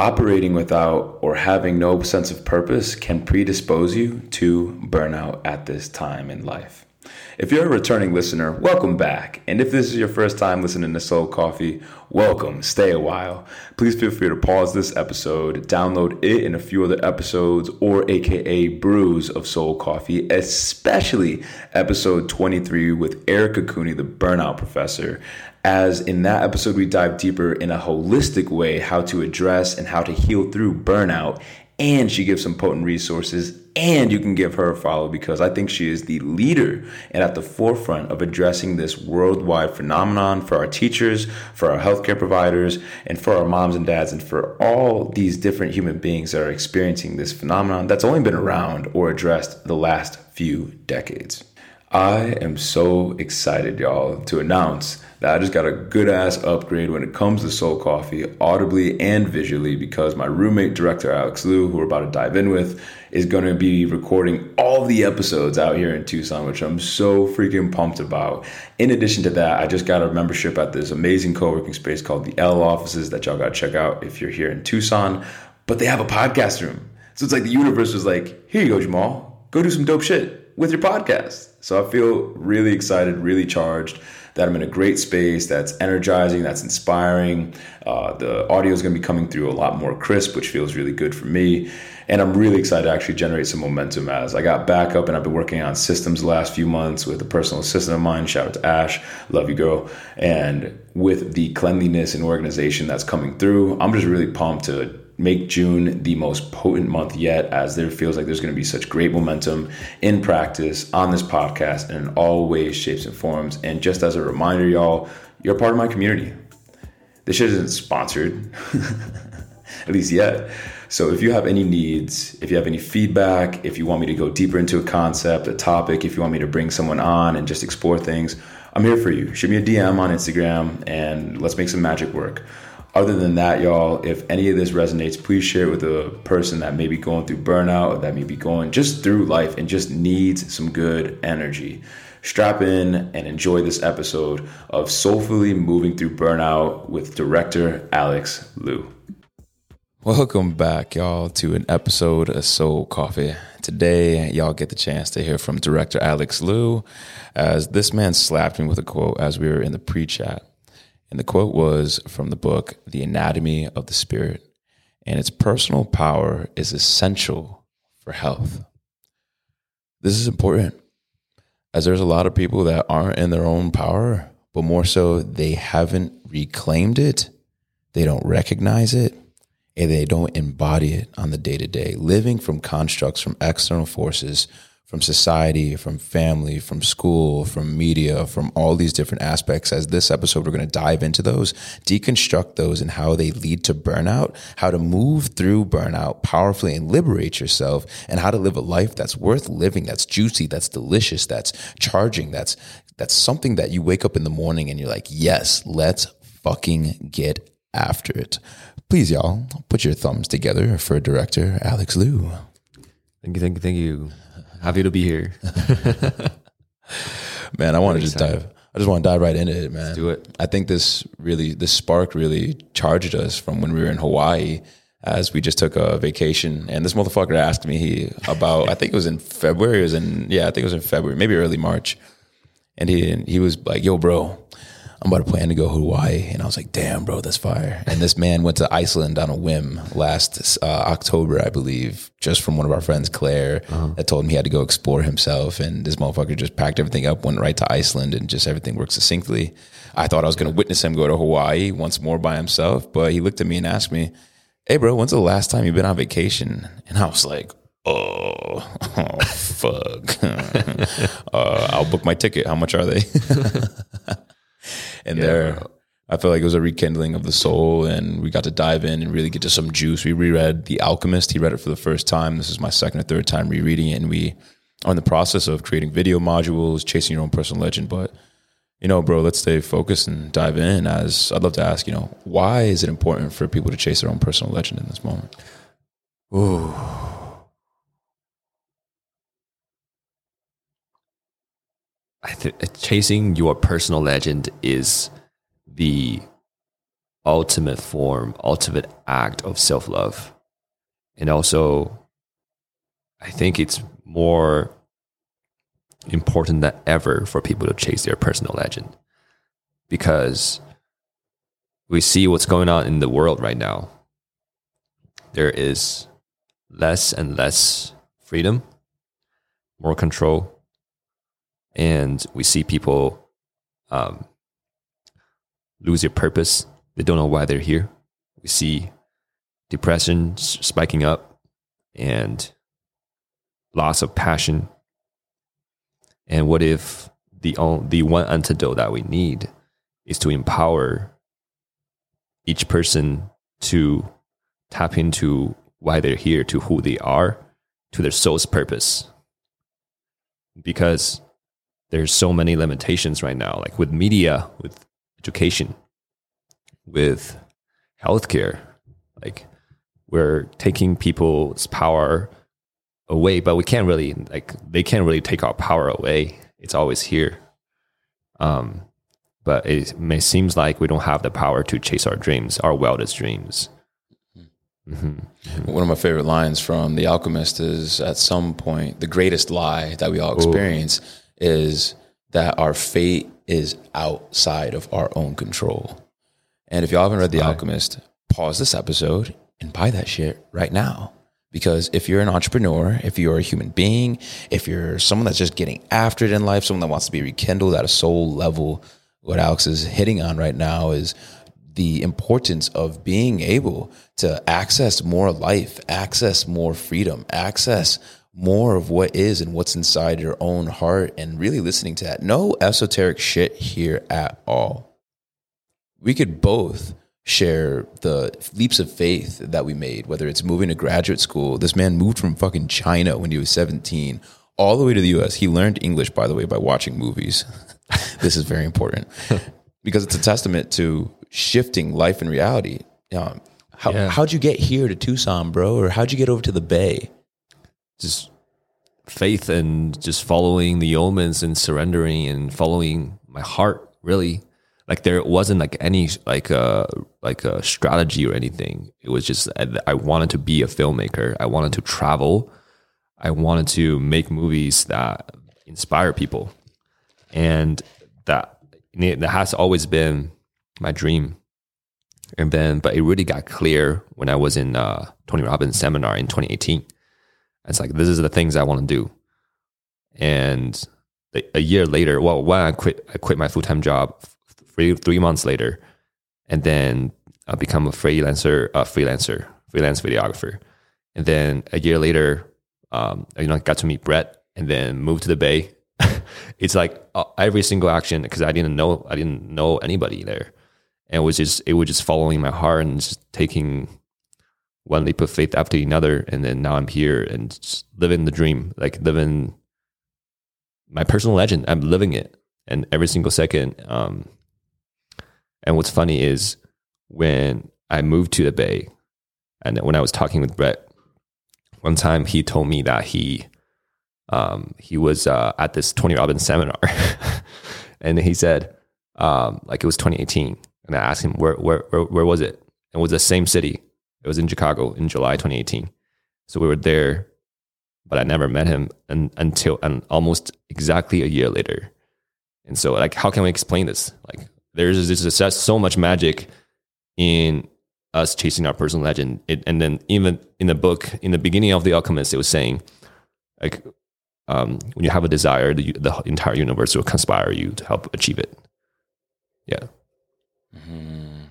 Operating without or having no sense of purpose can predispose you to burnout at this time in life. If you're a returning listener, welcome back. And if this is your first time listening to Soul Coffee, welcome. Stay a while. Please feel free to pause this episode, download it and a few other episodes or aka brews of Soul Coffee, especially episode 23 with Erica Cooney, the burnout professor. As in that episode, we dive deeper in a holistic way how to address and how to heal through burnout. And she gives some potent resources, and you can give her a follow because I think she is the leader and at the forefront of addressing this worldwide phenomenon for our teachers, for our healthcare providers, and for our moms and dads, and for all these different human beings that are experiencing this phenomenon that's only been around or addressed the last few decades. I am so excited, y'all, to announce that I just got a good-ass upgrade when it comes to Soul Coffee, audibly and visually, because my roommate, Director Alex Liu, who we're about to dive in with, is going to be recording all the episodes out here in Tucson, which I'm so freaking pumped about. In addition to that, I just got a membership at this amazing co-working space called The L Offices that y'all got to check out if you're here in Tucson, but they have a podcast room. So it's like the universe was like, here you go, Jamal, go do some dope shit with your podcast. So I feel really excited, really charged that I'm in a great space that's energizing, that's inspiring. The audio is going to be coming through a lot more crisp, which feels really good for me. And I'm really excited to actually generate some momentum as I got back up, and I've been working on systems the last few months with a personal assistant of mine. Shout out to Ash. Love you, girl. And with the cleanliness and organization that's coming through, I'm just really pumped to make June the most potent month yet, as there feels like there's going to be such great momentum in practice on this podcast and in all ways, shapes, and forms. And just as a reminder, y'all, you're part of my community. This shit isn't sponsored, at least yet. So if you have any needs, if you have any feedback, if you want me to go deeper into a concept, a topic, if you want me to bring someone on and just explore things, I'm here for you. Shoot me a DM on Instagram and let's make some magic work. Other than that, y'all, if any of this resonates, please share it with a person that may be going through burnout or that may be going just through life and just needs some good energy. Strap in and enjoy this episode of Soulfully Moving Through Burnout with Director Alex Liu. Welcome back, y'all, to an episode of Soul Coffee. Today, y'all get the chance to hear from Director Alex Liu, as this man slapped me with a quote as we were in the pre-chat. And the quote was from the book, The Anatomy of the Spirit, and its personal power is essential for health. This is important, as there's a lot of people that aren't in their own power, but more so they haven't reclaimed it, they don't recognize it, and they don't embody it on the day-to-day, living from constructs, from external forces, from society, from family, from school, from media, from all these different aspects. As this episode, we're going to dive into those, deconstruct those and how they lead to burnout, how to move through burnout powerfully and liberate yourself, and how to live a life that's worth living, that's juicy, that's delicious, that's charging, that's something that you wake up in the morning and you're like, yes, let's fucking get after it. Please, y'all, put your thumbs together for Director Alex Liu. Thank you, thank you, thank you. Happy to be here. Man, I just want to dive right into it, man. Let's do it. I think this spark really charged us from when we were in Hawaii, as we just took a vacation. And this motherfucker asked me about, I think it was in February, maybe early March. And he was like, yo, bro, I'm about to plan to go to Hawaii. And I was like, damn, bro, that's fire. And this man went to Iceland on a whim last October, I believe, just from one of our friends, Claire, that told him he had to go explore himself. And this motherfucker just packed everything up, went right to Iceland, and just everything worked succinctly. I thought I was going to witness him go to Hawaii once more by himself, but he looked at me and asked me, hey, bro, when's the last time you've been on vacation? And I was like, Oh, fuck. I'll book my ticket. How much are they? And yeah, there, I felt like it was a rekindling of the soul, and we got to dive in and really get to some juice. We reread The Alchemist. He read it for the first time. This is my second or third time rereading it. And we are in the process of creating video modules, chasing your own personal legend. But, you know, bro, let's stay focused and dive in, as I'd love to ask, you know, why is it important for people to chase their own personal legend in this moment? Ooh. Chasing your personal legend is the ultimate form, ultimate act of self-love. And also, I think it's more important than ever for people to chase their personal legend, because we see what's going on in the world right now. There is less and less freedom, more control, and we see people lose their purpose. They don't know why they're here. We see depression spiking up and loss of passion. And what if the one antidote that we need is to empower each person to tap into why they're here, to who they are, to their soul's purpose? Because there's so many limitations right now, like with media, with education, with healthcare. Like, we're taking people's power away, but we can't really, like, they can't really take our power away. It's always here. But it may seems like we don't have the power to chase our dreams, our wildest dreams. Mm-hmm. One of my favorite lines from The Alchemist is, at some point, the greatest lie that we all experience is that our fate is outside of our own control. And if y'all haven't read The Alchemist, pause this episode and buy that shit right now. Because if you're an entrepreneur, if you're a human being, if you're someone that's just getting after it in life, someone that wants to be rekindled at a soul level, what Alex is hitting on right now is the importance of being able to access more life, access more freedom, access more of what is and what's inside your own heart, and really listening to that. No esoteric shit here at all. We could both share the leaps of faith that we made, whether it's moving to graduate school. This man moved from fucking China when he was 17 all the way to the U.S. He learned English, by the way, by watching movies. This is very important because it's a testament to shifting life and reality. How'd you get here to Tucson, bro? Or how'd you get over to the Bay? Just faith and just following the omens and surrendering and following my heart, really. Like, there wasn't like any like a strategy or anything. It was just I wanted to be a filmmaker. I wanted to travel. I wanted to make movies that inspire people, and that has always been my dream. And then, but it really got clear when I was in Tony Robbins seminar in 2018. It's like, this is the things I want to do. And a year later, well, when I quit my full-time job. 3 months later, and then I become a freelance videographer. And then a year later, got to meet Brett, and then moved to the Bay. It's like every single action, because I didn't know anybody there, and it was just following my heart and just taking one leap of faith after another. And then now I'm here and just living the dream, like living my personal legend. I'm living it, and every single second. And what's funny is, when I moved to the Bay, and when I was talking with Brett one time, he told me that he was at this Tony Robbins seminar, and he said it was 2018, and I asked him where was it, and it was the same city. It was in Chicago in July 2018. So we were there, but I never met him until almost exactly a year later. And so, like, how can we explain this? Like, there's so much magic in us chasing our personal legend. And then even in the book, in the beginning of The Alchemist, it was saying, like, when you have a desire, the entire universe will conspire you to help achieve it. Yeah. Mm-hmm.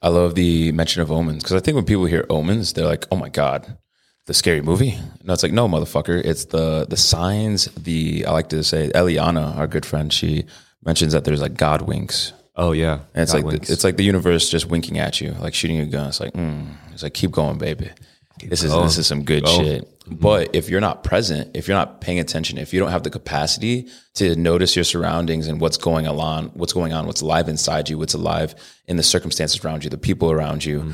I love the mention of omens, because I think when people hear omens, they're like, oh my God, the scary movie. No, it's like, no, motherfucker. It's the signs, I like to say, Eliana, our good friend, she mentions that there's like God winks. Oh yeah, and it's God like winks. It's like the universe just winking at you, like shooting a gun. It's like, it's like, keep going, baby. This is some good shit. Mm-hmm. But if you're not present, if you're not paying attention, if you don't have the capacity to notice your surroundings and what's going on, what's alive inside you, what's alive in the circumstances around you, the people around you,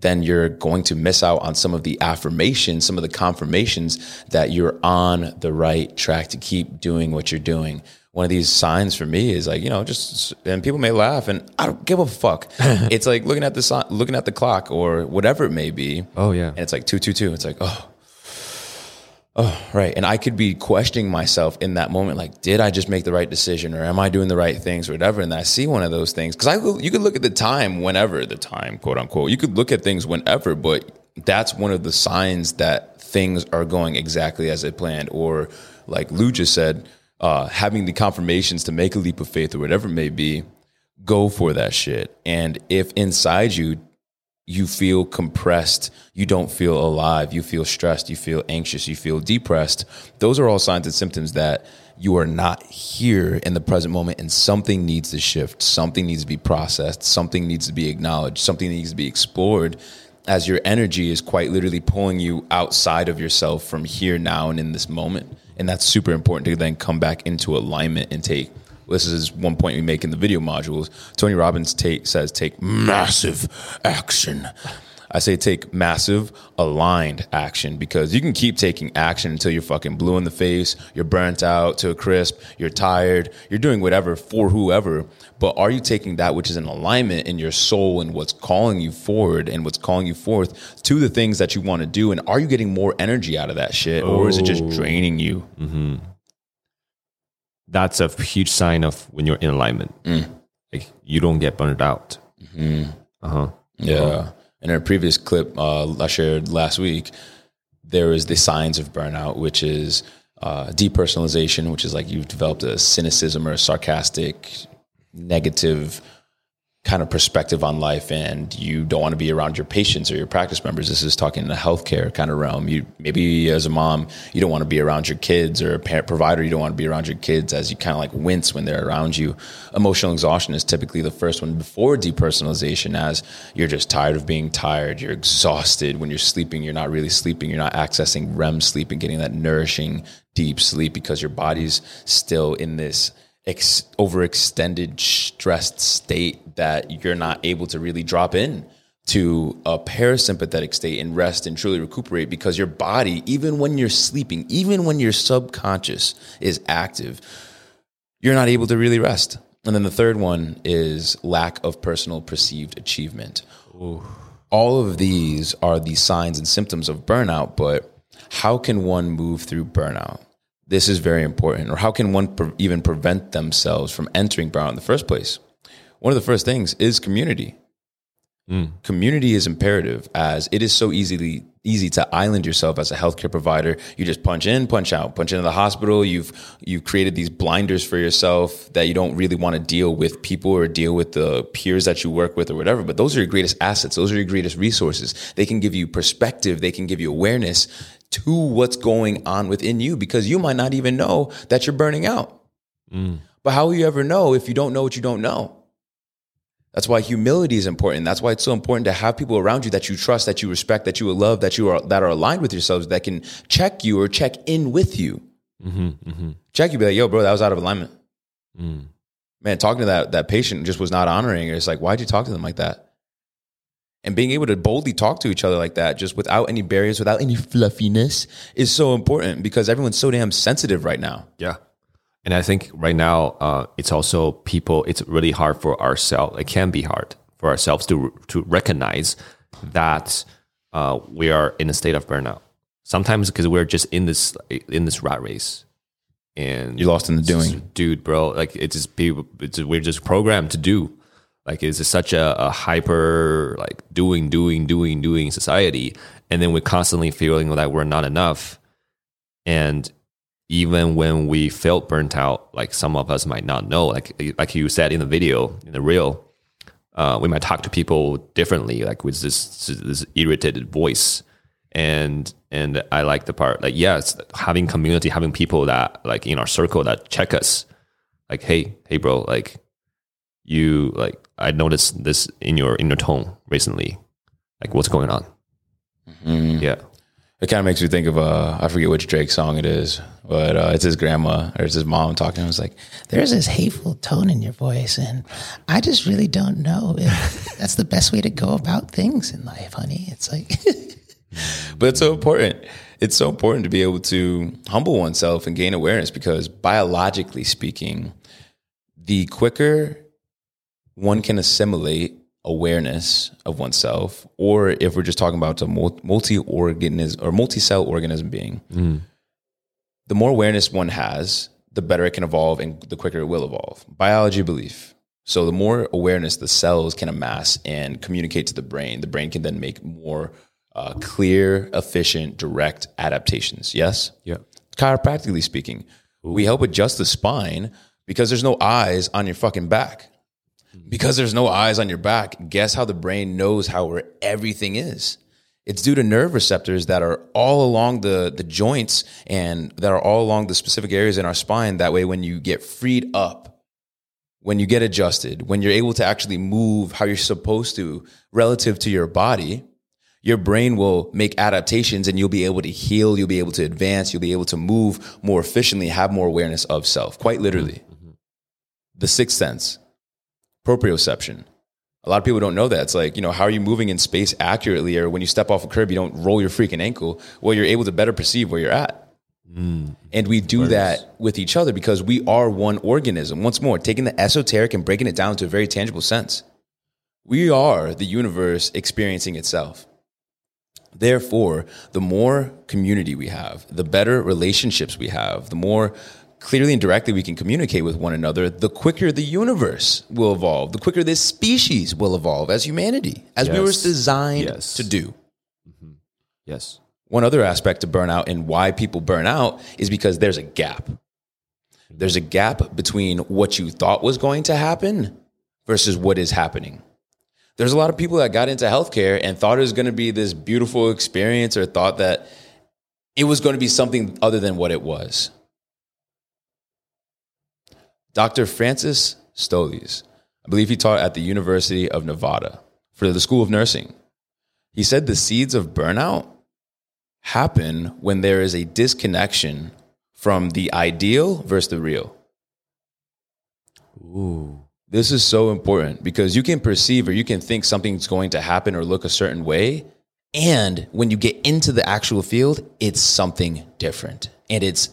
then you're going to miss out on some of the affirmations, some of the confirmations that you're on the right track to keep doing what you're doing. one of these signs for me is like, you know, just, and people may laugh and I don't give a fuck. It's like looking at the sign, looking at the clock or whatever it may be. Oh yeah. And it's like 2:22. It's like, oh, right. And I could be questioning myself in that moment. Like, did I just make the right decision or am I doing the right things or whatever? And I see one of those things. Cause you could look at the time whenever the time, quote unquote, you could look at things whenever, but that's one of the signs that things are going exactly as they planned. Or like Lou just said, having the confirmations to make a leap of faith or whatever it may be, go for that shit. And if inside you feel compressed, you don't feel alive, you feel stressed, you feel anxious, you feel depressed, those are all signs and symptoms that you are not here in the present moment and something needs to shift, something needs to be processed, something needs to be acknowledged, something needs to be explored, as your energy is quite literally pulling you outside of yourself from here, now, and in this moment. And that's super important to then come back into alignment and take. This is one point we make in the video modules. Tony Robbins says, take massive action. I say take massive aligned action, because you can keep taking action until you're fucking blue in the face, you're burnt out to a crisp, you're tired, you're doing whatever for whoever. But are you taking that which is in alignment in your soul and what's calling you forward and what's calling you forth to the things that you want to do? And are you getting more energy out of that shit, or is it just draining you? Mm-hmm. That's a huge sign of when you're in alignment. Like, you don't get burnt out. Mm-hmm. Uh-huh. Yeah. Uh-huh. In our previous clip I shared last week, there is the signs of burnout, which is depersonalization, which is like you've developed a cynicism or a sarcastic, negative kind of perspective on life, and you don't want to be around your patients or your practice members. This is talking in the healthcare kind of realm. You maybe as a mom, you don't want to be around your kids, or a parent provider, you don't want to be around your kids as you kind of like wince when they're around you. Emotional exhaustion is typically the first one before depersonalization, as you're just tired of being tired. You're exhausted. When you're sleeping, you're not really sleeping. You're not accessing REM sleep and getting that nourishing deep sleep, because your body's still in this overextended, stressed state that you're not able to really drop in to a parasympathetic state and rest and truly recuperate, because your body, even when you're sleeping, even when your subconscious is active, you're not able to really rest. And then the third one is lack of personal perceived achievement. Ooh. All of these are the signs and symptoms of burnout, but how can one move through burnout? This is very important. Or how can one even prevent themselves from entering burnout in the first place? One of the first things is community. Community is imperative, as it is so easy to island yourself as a healthcare provider. You just punch in, punch out, punch into the hospital. You've created these blinders for yourself that you don't really want to deal with people or deal with the peers that you work with or whatever. But those are your greatest assets. Those are your greatest resources. They can give you perspective. They can give you awareness to what's going on within you, because you might not even know that you're burning out. But how will you ever know if you don't know what you don't know? That's why humility is important. That's why it's so important to have people around you that you trust, that you respect, that you love, that are aligned with yourselves, that can check you or check in with you. Mm-hmm, mm-hmm. Check you, be like, yo, bro, that was out of alignment. Man, talking to that patient just was not honoring. It's like, why'd you talk to them like that? And being able to boldly talk to each other like that, just without any barriers, without any fluffiness, is so important, because everyone's so damn sensitive right now. Yeah. And I think right now, it's also people, it's really hard for ourselves. It can be hard for ourselves to recognize that we are in a state of burnout. Sometimes because we're just in this rat race. And you're lost in the doing. Just, dude, bro, like we're just programmed to do. Like it's such a hyper, like doing society. And then we're constantly feeling like we're not enough. And even when we felt burnt out, like some of us might not know, like you said in the video, in the reel, we might talk to people differently, like with this irritated voice. And I like the part, like, yes, having community, having people that like in our circle that check us, like, hey bro, like you, like, I noticed this in your tone recently, like what's going on? Mm-hmm. Yeah. It kind of makes me think of, I forget which Drake song it is, but it's his grandma or it's his mom talking. I was like, there's this hateful tone in your voice, and I just really don't know if that's the best way to go about things in life, honey. It's like, but it's so important. it's so important to be able to humble oneself and gain awareness, because biologically speaking, the quicker one can assimilate awareness of oneself, or if we're just talking about a multi-organism or multi-cell organism being, the more awareness one has, the better it can evolve and the quicker it will evolve. Biology belief. So the more awareness the cells can amass and communicate to the brain can then make more clear, efficient, direct adaptations. Yes? Yeah. Chiropractically speaking, we help adjust the spine because there's no eyes on your fucking back. Because there's no eyes on your back, guess how the brain knows how where everything is? It's due to nerve receptors that are all along the joints and that are all along the specific areas in our spine. That way, when you get freed up, when you get adjusted, when you're able to actually move how you're supposed to relative to your body, your brain will make adaptations and you'll be able to heal, you'll be able to advance, you'll be able to move more efficiently, have more awareness of self, quite literally. The sixth sense. Proprioception. A lot of people don't know that. It's like, you know, how are you moving in space accurately? Or when you step off a curb, you don't roll your freaking ankle. Well, you're able to better perceive where you're at. And we do that with each other because we are one organism. Once more, taking the esoteric and breaking it down to a very tangible sense. We are the universe experiencing itself. Therefore, the more community we have, the better relationships we have, the more clearly and directly we can communicate with one another, the quicker the universe will evolve, the quicker this species will evolve as humanity, as we were designed to do. One other aspect to burnout and why people burn out is because there's a gap. There's a gap between what you thought was going to happen versus what is happening. There's a lot of people that got into healthcare and thought it was going to be this beautiful experience or thought that it was going to be something other than what it was. Dr. Francis Stolies, I believe he taught at the University of Nevada for the School of Nursing. He said the seeds of burnout happen when there is a disconnection from the ideal versus the real. This is so important because you can perceive or you can think something's going to happen or look a certain way. And when you get into the actual field, it's something different. And it's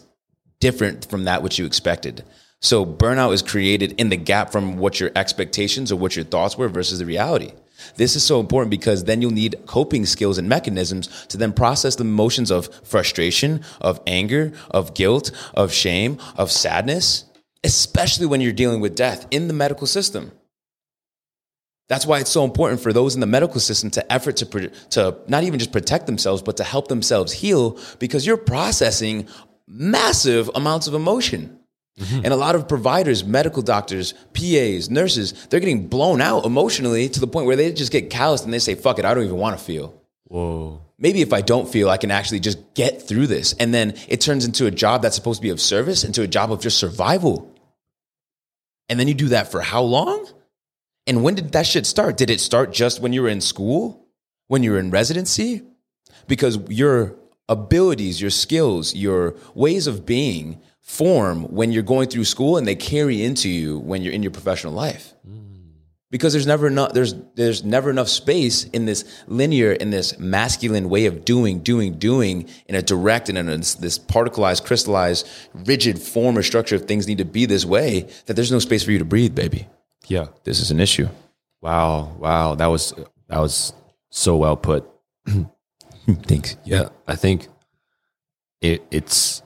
different from that which you expected. So burnout is created in the gap from what your expectations or what your thoughts were versus the reality. This is so important because then you'll need coping skills and mechanisms to then process the emotions of frustration, of anger, of guilt, of shame, of sadness, especially when you're dealing with death in the medical system. That's why it's so important for those in the medical system to effort to not even just protect themselves, but to help themselves heal, because you're processing massive amounts of emotion. And a lot of providers, medical doctors, PAs, nurses, they're getting blown out emotionally to the point where they just get calloused and they say, fuck it, I don't even want to feel. Maybe if I don't feel, I can actually just get through this. And then it turns into a job that's supposed to be of service into a job of just survival. And then you do that for how long? And when did that shit start? Did it start just when you were in school? When you were in residency? Because your abilities, your skills, your ways of being form when you're going through school, and they carry into you when you're in your professional life, because there's never enough space in this linear, in this masculine way of doing in a direct and in this particleized, crystallized, rigid form or structure of things need to be this way, that there's no space for you to breathe, baby. Yeah, this is an issue. Wow, that was so well put. Thanks. Yeah, I think it's.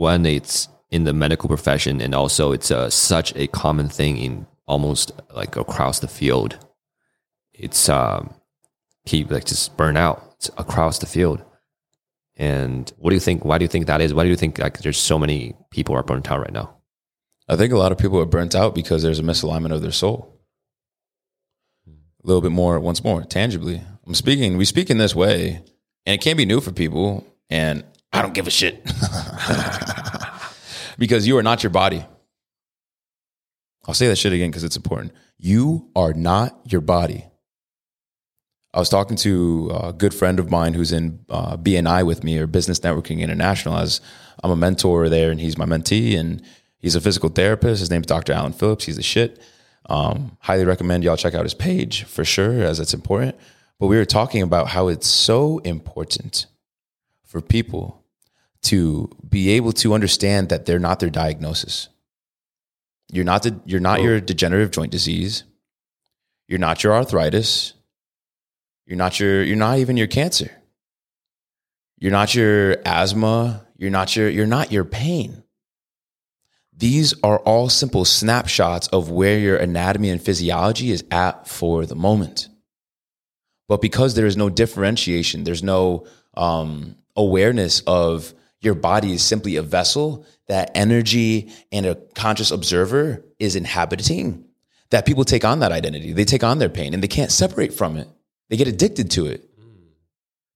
One, it's in the medical profession, and also it's such a common thing in almost like across the field. It's just burnout across the field. And what do you think? Why do you think that is? Why do you think like there's so many people are burnt out right now? I think a lot of people are burnt out because there's a misalignment of their soul. A little bit more, once more, tangibly. We speak in this way, and it can be new for people, and I don't give a shit. Because you are not your body. I'll say that shit again because it's important. You are not your body. I was talking to a good friend of mine who's in BNI with me, or Business Networking International. I'm a mentor there, and he's my mentee, and he's a physical therapist. His name's Dr. Alan Phillips. He's the shit. Highly recommend y'all check out his page for sure, as it's important. But we were talking about how it's so important for people to be able to understand that they're not their diagnosis. You're not your degenerative joint disease. You're not your arthritis. You're not even your cancer. You're not your asthma. You're not your pain. These are all simple snapshots of where your anatomy and physiology is at for the moment. But because there is no differentiation, there's no awareness of your body is simply a vessel that energy and a conscious observer is inhabiting, that people take on that identity. They take on their pain and they can't separate from it. They get addicted to it.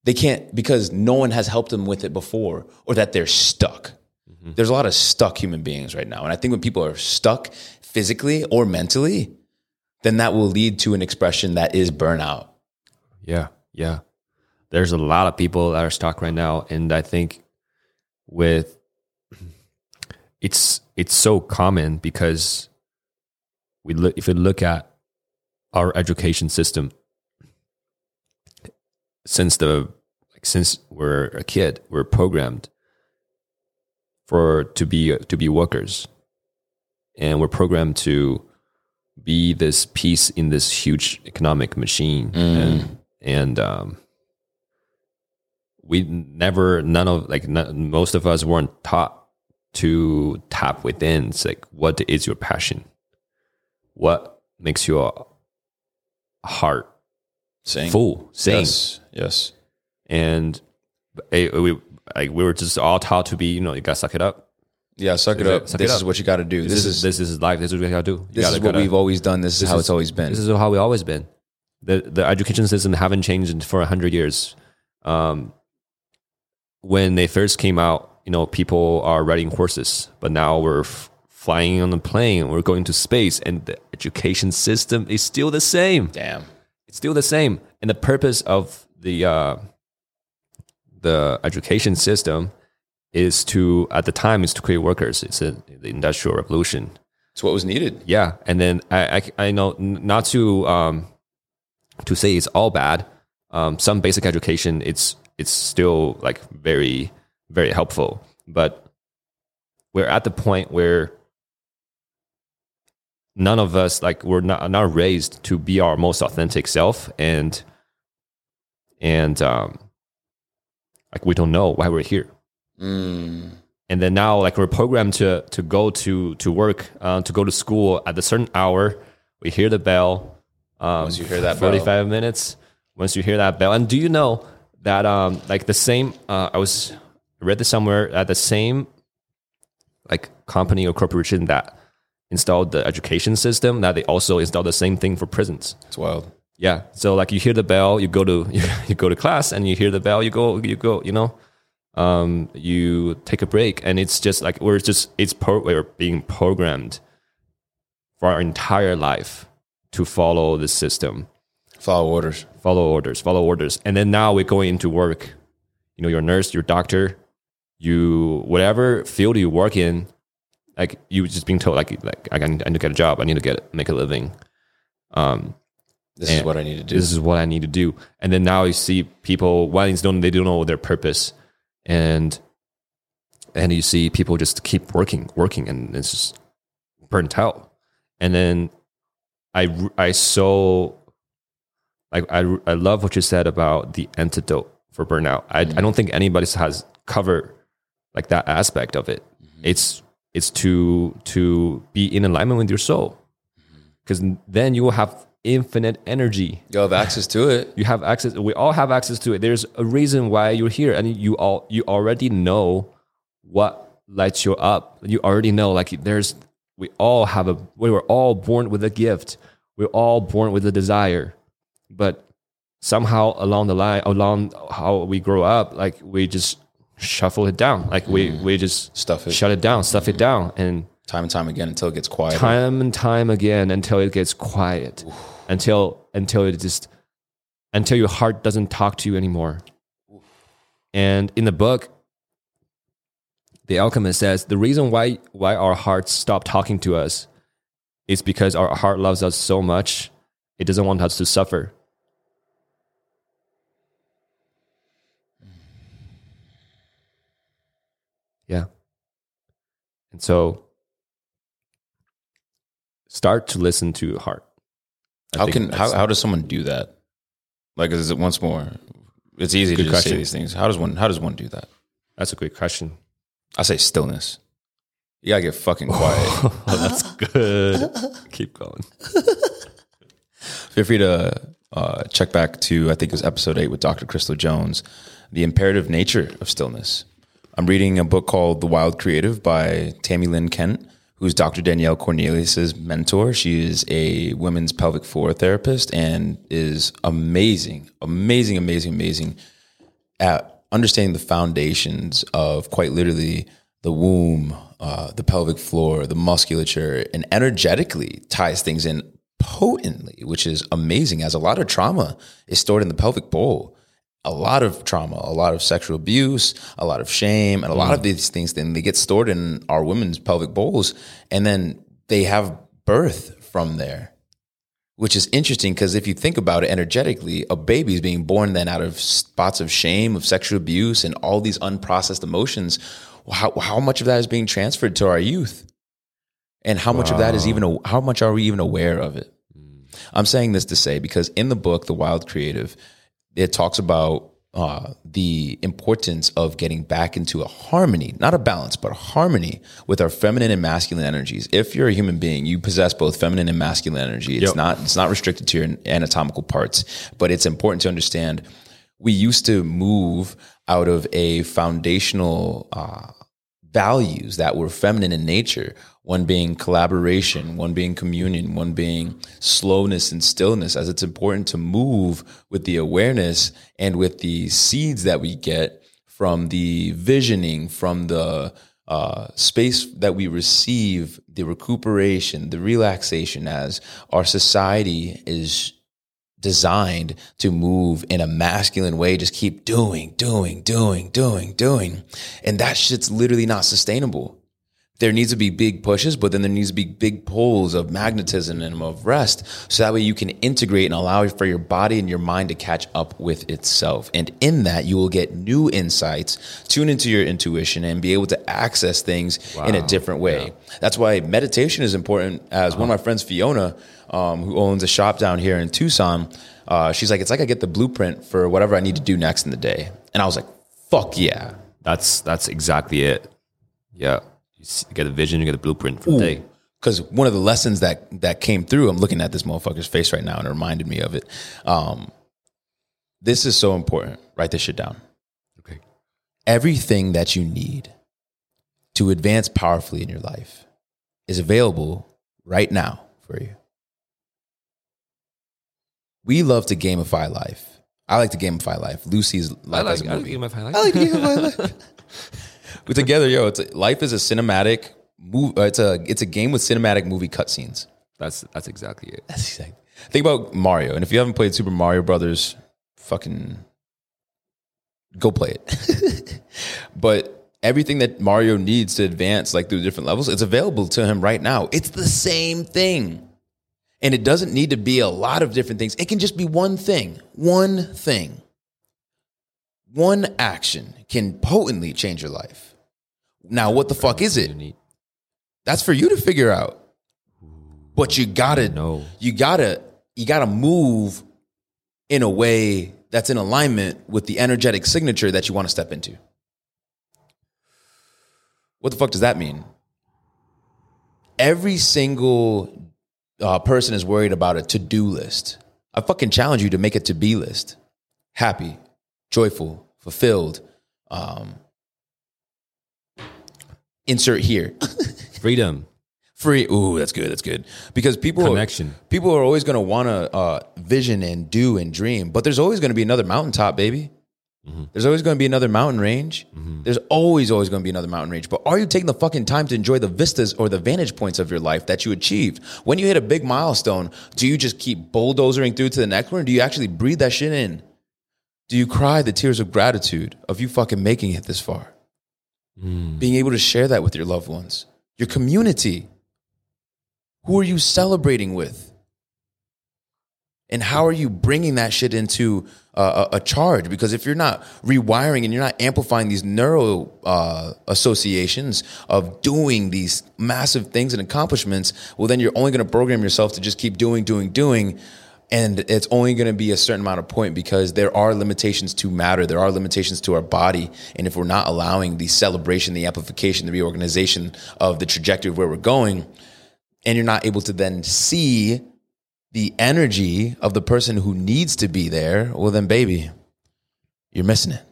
They can't, because no one has helped them with it before, or that they're stuck. Mm-hmm. There's a lot of stuck human beings right now. And I think when people are stuck physically or mentally, then that will lead to an expression that is burnout. Yeah. Yeah. There's a lot of people that are stuck right now. And I think with it's so common because if we look at our education system, since we're a kid, we're programmed to be workers, and we're programmed to be this piece in this huge economic machine, and we never most of us weren't taught to tap within. It's like, what is your passion? What makes your heart sing. Yes. And we were just all taught to be, you gotta suck it up. Yeah, suck it up. This is what you gotta do. This is life. This is what you gotta do. This is what we've always done. This is how it's always been. This is how we always been. The education system haven't changed for 100 years. When they first came out, people are riding horses, but now we're flying on a plane. We're going to space, and the education system is still the same. Damn. Still the same. And the purpose of the education system is to create workers. It's the Industrial Revolution. It's what was needed. Yeah. And then I know not to say it's all bad. Some basic education, it's still very, very helpful, but we're at the point where none of us we're not raised to be our most authentic self, and we don't know why we're here. And then now we're programmed to go to work, to go to school at a certain hour. We hear the bell. Once you hear that 45 bell, 45 minutes. Once you hear that bell, and do you know that the same? I read this somewhere that the same company or corporation that installed the education system, that they also installed the same thing for prisons. It's wild. Yeah. So you hear the bell, you go to class, and you hear the bell, you go, you take a break, and it's just we're being programmed for our entire life to follow this system. Follow orders. And then now we're going into work. You're a nurse, you're a doctor, whatever field you work in, you just being told, I need to get a job. I need to make a living. This is what I need to do. This is what I need to do. And then now you see people, they don't know their purpose. And you see people just keep working, and it's just burnt out. And then I love what you said about the antidote for burnout. I don't think anybody has covered that aspect of it. Mm-hmm. It's to be in alignment with your soul, because then you will have infinite energy. You have access to it. You have access. We all have access to it. There's a reason why you're here, and you already know what lights you up. You already know we were all born with a gift. We're all born with a desire, but somehow along how we grow up, we just shuffle it down. We just shut it down, stuff it down, and time and time again until it gets quiet. Oof. until your heart doesn't talk to you anymore. Oof. And in the book, The Alchemist says the reason why our hearts stop talking to us is because our heart loves us so much it doesn't want us to suffer. Yeah. And so start to listen to your heart. How does someone do that? Like, is it once more? It's easy to just say these things. How does one do that? That's a good question. I say stillness. You gotta get fucking quiet. Oh, that's good. Keep going. Feel free to check back to, I think it was episode 8 with Dr. Crystal Jones, the imperative nature of stillness. I'm reading a book called The Wild Creative by Tammy Lynn Kent, who's Dr. Danielle Cornelius's mentor. She is a women's pelvic floor therapist and is amazing at understanding the foundations of quite literally the womb, the pelvic floor, the musculature, and energetically ties things in potently, which is amazing, as a lot of trauma is stored in the pelvic bowl. A lot of trauma, a lot of sexual abuse, a lot of shame, and a lot of these things, then they get stored in our women's pelvic bowls, and then they have birth from there, which is interesting because if you think about it energetically, a baby is being born then out of spots of shame, of sexual abuse, and all these unprocessed emotions. How much of that is being transferred to our youth? And how much of that is even, how much are we even aware of it? I'm saying this to say, because in the book, The Wild Creative, it talks about the importance of getting back into a harmony, not a balance, but a harmony with our feminine and masculine energies. If you're a human being, you possess both feminine and masculine energy. It's not restricted to your anatomical parts, but it's important to understand we used to move out of a foundational values that were feminine in nature, one being collaboration, one being communion, one being slowness and stillness, as it's important to move with the awareness and with the seeds that we get from the visioning, from the space that we receive, the recuperation, the relaxation, as our society is designed to move in a masculine way, just keep doing. And that shit's literally not sustainable. There needs to be big pushes, but then there needs to be big pulls of magnetism and of rest. So that way you can integrate and allow for your body and your mind to catch up with itself. And in that, you will get new insights, tune into your intuition, and be able to access things in a different way. Yeah. That's why meditation is important. As one of my friends, Fiona, who owns a shop down here in Tucson, she's like, it's like I get the blueprint for whatever I need to do next in the day. And I was like, fuck yeah. That's exactly it. Yeah. You get a vision, you get a blueprint for the day. Because one of the lessons that came through, I'm looking at this motherfucker's face right now and it reminded me of it. This is so important. Write this shit down. Okay. Everything that you need to advance powerfully in your life is available right now for you. We love to gamify life. I like to gamify life. Lucy's life is a movie. I like to gamify life. We're together, yo. Life is a cinematic movie. It's a game with cinematic movie cutscenes. That's exactly it. Think about Mario, and if you haven't played Super Mario Brothers, fucking go play it. But everything that Mario needs to advance, like through different levels, it's available to him right now. It's the same thing, and it doesn't need to be a lot of different things. It can just be one thing. One action can potently change your life. Now, what the fuck is it? That's for you to figure out. But you gotta move in a way that's in alignment with the energetic signature that you want to step into. What the fuck does that mean? Every single person is worried about a to-do list. I fucking challenge you to make a to-be list. Happy, joyful, fulfilled, insert here. Freedom. Free. Ooh, that's good. Because people are always going to want to vision and do and dream, but there's always going to be another mountaintop, baby. Mm-hmm. There's always going to be another mountain range. Mm-hmm. There's always going to be another mountain range. But are you taking the fucking time to enjoy the vistas or the vantage points of your life that you achieved? When you hit a big milestone, do you just keep bulldozering through to the next one? Or do you actually breathe that shit in? Do you cry the tears of gratitude of you fucking making it this far? Being able to share that with your loved ones, your community. Who are you celebrating with? And how are you bringing that shit into a charge? Because if you're not rewiring and you're not amplifying these neural associations of doing these massive things and accomplishments, well, then you're only going to program yourself to just keep doing. And it's only going to be a certain amount of point, because there are limitations to matter. There are limitations to our body. And if we're not allowing the celebration, the amplification, the reorganization of the trajectory of where we're going, and you're not able to then see the energy of the person who needs to be there, well, then, baby, you're missing it.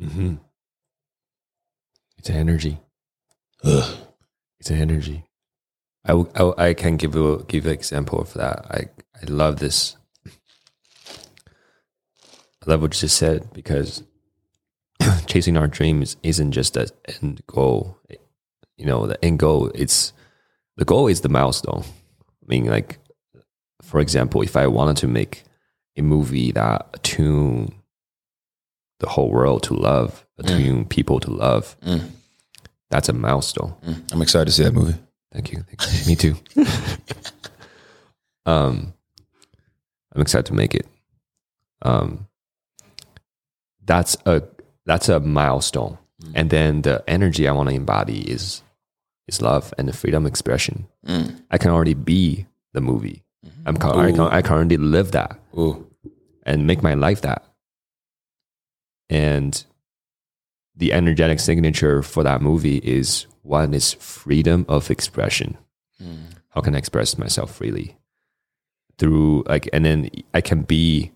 Mm-hmm. It's energy. Ugh. It's energy. I can give an example of that. I love this. I love what you just said, because chasing our dreams isn't just an end goal. The end goal, the goal is the milestone. I mean, like, for example, if I wanted to make a movie that attuned the whole world to love, attuned people to love, that's a milestone. I'm excited to see that movie. Thank you. Me too. I'm excited to make it. That's a milestone. And then the energy I want to embody is love and the freedom of expression. I can already be the movie. I can already live that. Ooh. And make my life that. And the energetic signature for that movie is one is freedom of expression. How can I express myself freely? And then I can be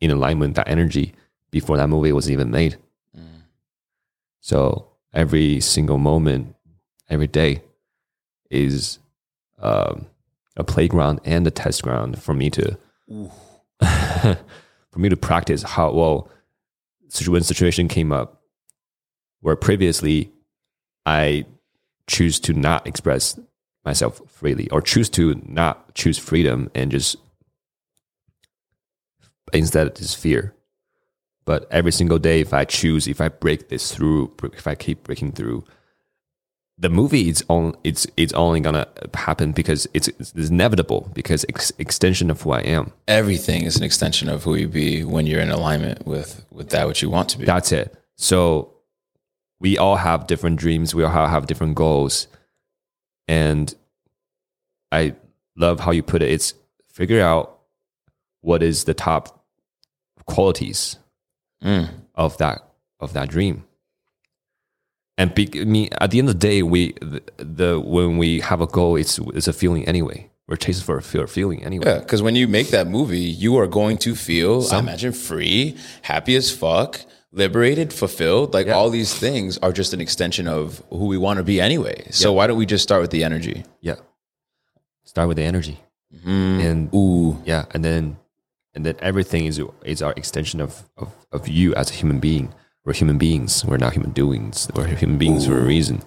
in alignment with that energy before that movie was even made. So every single moment, every day is a playground and a test ground for me to practice how well. When situation came up where previously I choose to not express myself freely, or choose freedom and just instead it is fear. But every single day, if I keep breaking through, the movie it's only gonna happen, because it's inevitable, because it's extension of who I am. Everything is an extension of who you be when you're in alignment with that which you want to be. That's it. So we all have different dreams. We all have different goals. And I love how you put it. It's figure out what is the top qualities of that dream. And at the end of the day, when we have a goal, it's a feeling anyway. We're chasing for a feeling anyway. Yeah, because when you make that movie, you are going to feel, I imagine, free, happy as fuck, liberated, fulfilled, all these things are just an extension of who we want to be anyway. So why don't we just start with the energy? Yeah, start with the energy, and then everything is our extension of you as a human being. We're human beings. We're not human doings. We're human beings for a reason.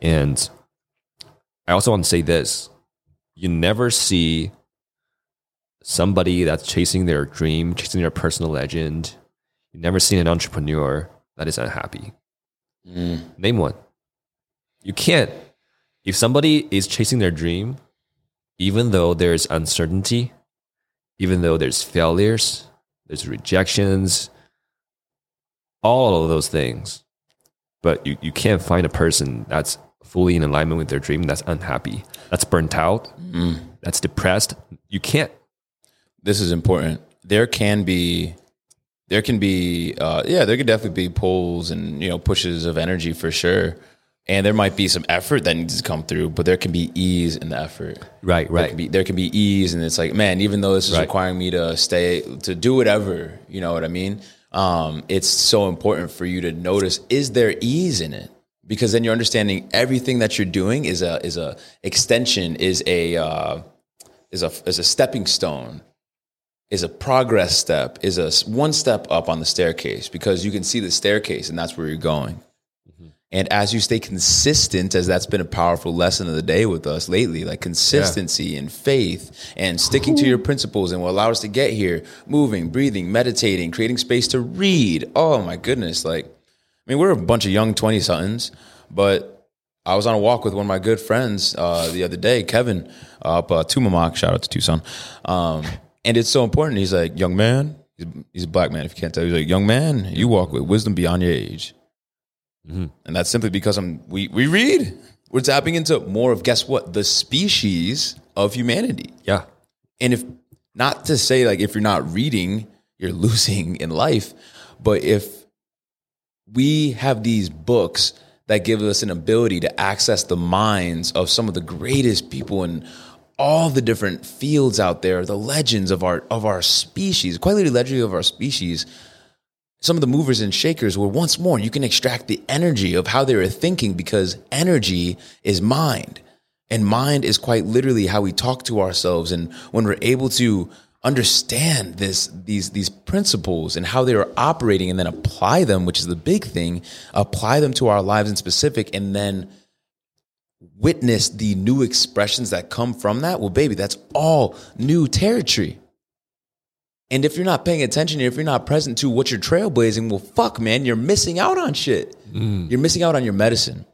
And I also want to say this: you never see somebody that's chasing their dream, chasing their personal legend. You've never seen an entrepreneur that is unhappy. Name one. You can't. If somebody is chasing their dream, even though there's uncertainty, even though there's failures, there's rejections, all of those things, but you can't find a person that's fully in alignment with their dream that's unhappy, that's burnt out, that's depressed. You can't. This is important. There could definitely be pulls and pushes of energy for sure, and there might be some effort that needs to come through, but there can be ease in the effort. Right. There can be ease, and it's like, man, even though this is requiring me to stay to do whatever, you know what I mean? It's so important for you to notice: is there ease in it? Because then you're understanding everything that you're doing is a extension, is a stepping stone. Is a progress step, is a one step up on the staircase, because you can see the staircase and that's where you're going. And as you stay consistent, as that's been a powerful lesson of the day with us lately, like consistency and faith and sticking to your principles and what allowed us to get here, moving, breathing, meditating, creating space to read. Oh my goodness. We're a bunch of young 20 somethings, but I was on a walk with one of my good friends the other day, Kevin, up Tumamoc, shout out to Tucson. And it's so important. He's like, young man, he's a black man, if you can't tell. He's like, young man, you walk with wisdom beyond your age. Mm-hmm. And that's simply because we read. We're tapping into more of, guess what, the species of humanity. Yeah. And if not to say, like, if you're not reading, you're losing in life. But if we have these books that give us an ability to access the minds of some of the greatest people in all the different fields out there, the legends of our species, quite literally legendary of our species, some of the movers and shakers, where once more you can extract the energy of how they were thinking, because energy is mind. And mind is quite literally how we talk to ourselves. And when we're able to understand these principles and how they are operating, and then apply them, which is the big thing, apply them to our lives in specific, and then witness the new expressions that come from that, well, baby, that's all new territory. And if you're not paying attention, if you're not present to what you're trailblazing, well, fuck, man, you're missing out on shit. Mm. You're missing out on your medicine.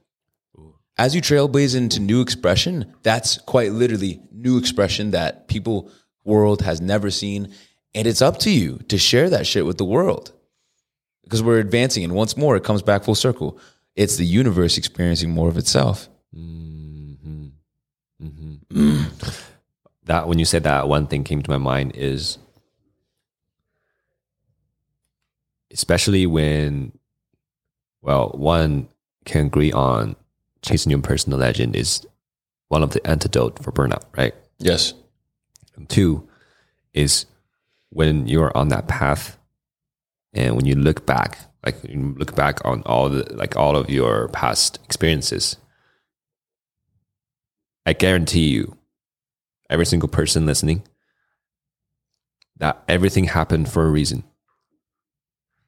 As you trailblaze into new expression, that's quite literally new expression that people, world has never seen. And it's up to you to share that shit with the world, because we're advancing. And once more, it comes back full circle. It's the universe experiencing more of itself. Mm-hmm. Mm-hmm. Mm. That, when you said that, one thing came to my mind is, especially when, well, one can agree on chasing your personal legend is one of the antidote for burnout, right? Yes. And two is, when you're on that path and when you look back, on all of your past experiences, I guarantee you, every single person listening, that everything happened for a reason.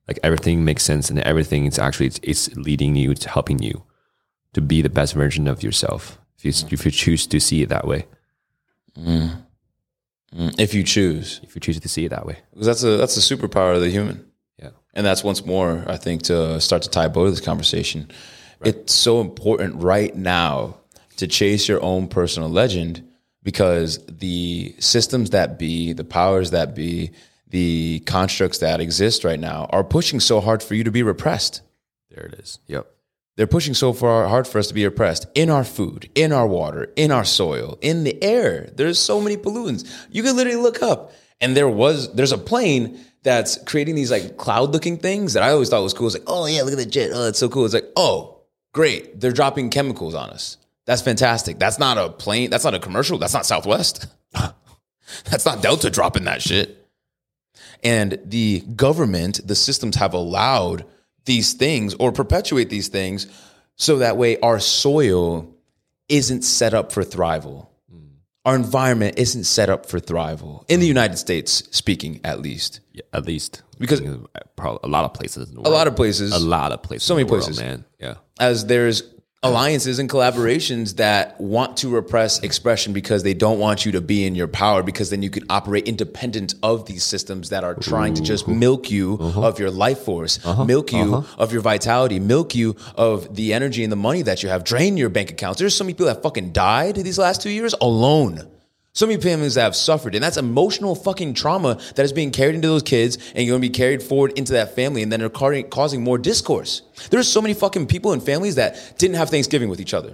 Like, everything makes sense, and everything is actually, it's leading you, it's helping you to be the best version of yourself, if you choose to see it that way. Mm. Mm. If you choose to see it that way, because that's the superpower of the human. Yeah, and that's once more, I think, to start to tie both of this conversation. Right. It's so important right now to chase your own personal legend, because the systems that be, the powers that be, the constructs that exist right now are pushing so hard for you to be repressed. There it is. Yep. They're pushing so far hard for us to be oppressed in our food, in our water, in our soil, in the air. There's so many pollutants. You can literally look up, and there's a plane that's creating these like cloud-looking things that I always thought was cool. It's like, oh yeah, look at that jet. Oh, that's so cool. It's like, oh, great. They're dropping chemicals on us. That's fantastic. That's not a plane. That's not a commercial. That's not Southwest. That's not Delta dropping that shit. And the government, the systems have allowed these things, or perpetuate these things, so that way our soil isn't set up for thrival. Mm. Our environment isn't set up for thrival. In the United States, speaking, at least. Yeah, at least. Because a lot of places in the world. So many places. Man. Yeah. As there's alliances and collaborations that want to repress expression, because they don't want you to be in your power, because then you can operate independent of these systems that are trying to just milk you of your life force, milk you of your vitality, milk you of the energy and the money that you have, drain your bank accounts. There's so many people that fucking died these last 2 years alone. So many families that have suffered, and that's emotional fucking trauma that is being carried into those kids, and you're going to be carried forward into that family, and then they're causing more discourse. There's so many fucking people and families that didn't have Thanksgiving with each other.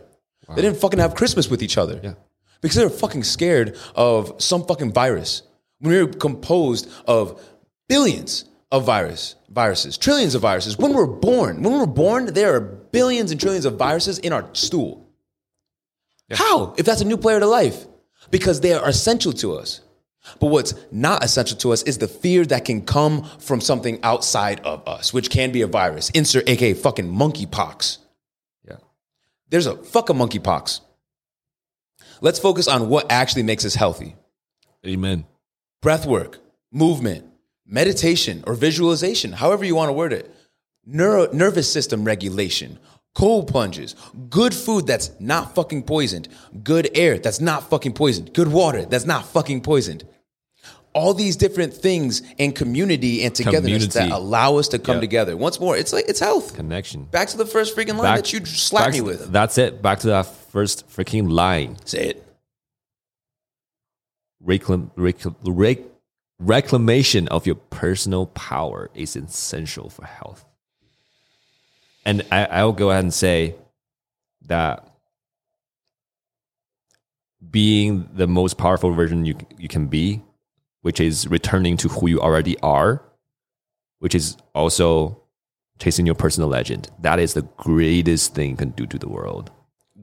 Wow. They didn't fucking have Christmas with each other. Yeah. Because they were fucking scared of some fucking virus. When we were composed of billions of viruses, trillions of viruses. When we're born, there are billions and trillions of viruses in our stool. Yeah. How? If that's a new player to life. Because they are essential to us. But what's not essential to us is the fear that can come from something outside of us, which can be a virus. Insert aka fucking monkeypox. Yeah. There's a fuck a monkeypox. Let's focus on what actually makes us healthy. Amen. Breath work, movement, meditation, or visualization, however you want to word it. Nervous system regulation. Cold plunges, good food that's not fucking poisoned, good air that's not fucking poisoned, good water that's not fucking poisoned. All these different things and community and togetherness that allow us to come together. Once more, it's like, it's health. Connection. Back to the first freaking line that you slapped me with. That's it. Back to that first freaking line. Say it. Reclaim, Reclamation of your personal power is essential for health. And I'll go ahead and say that being the most powerful version you can be, which is returning to who you already are, which is also chasing your personal legend. That is the greatest thing you can do to the world.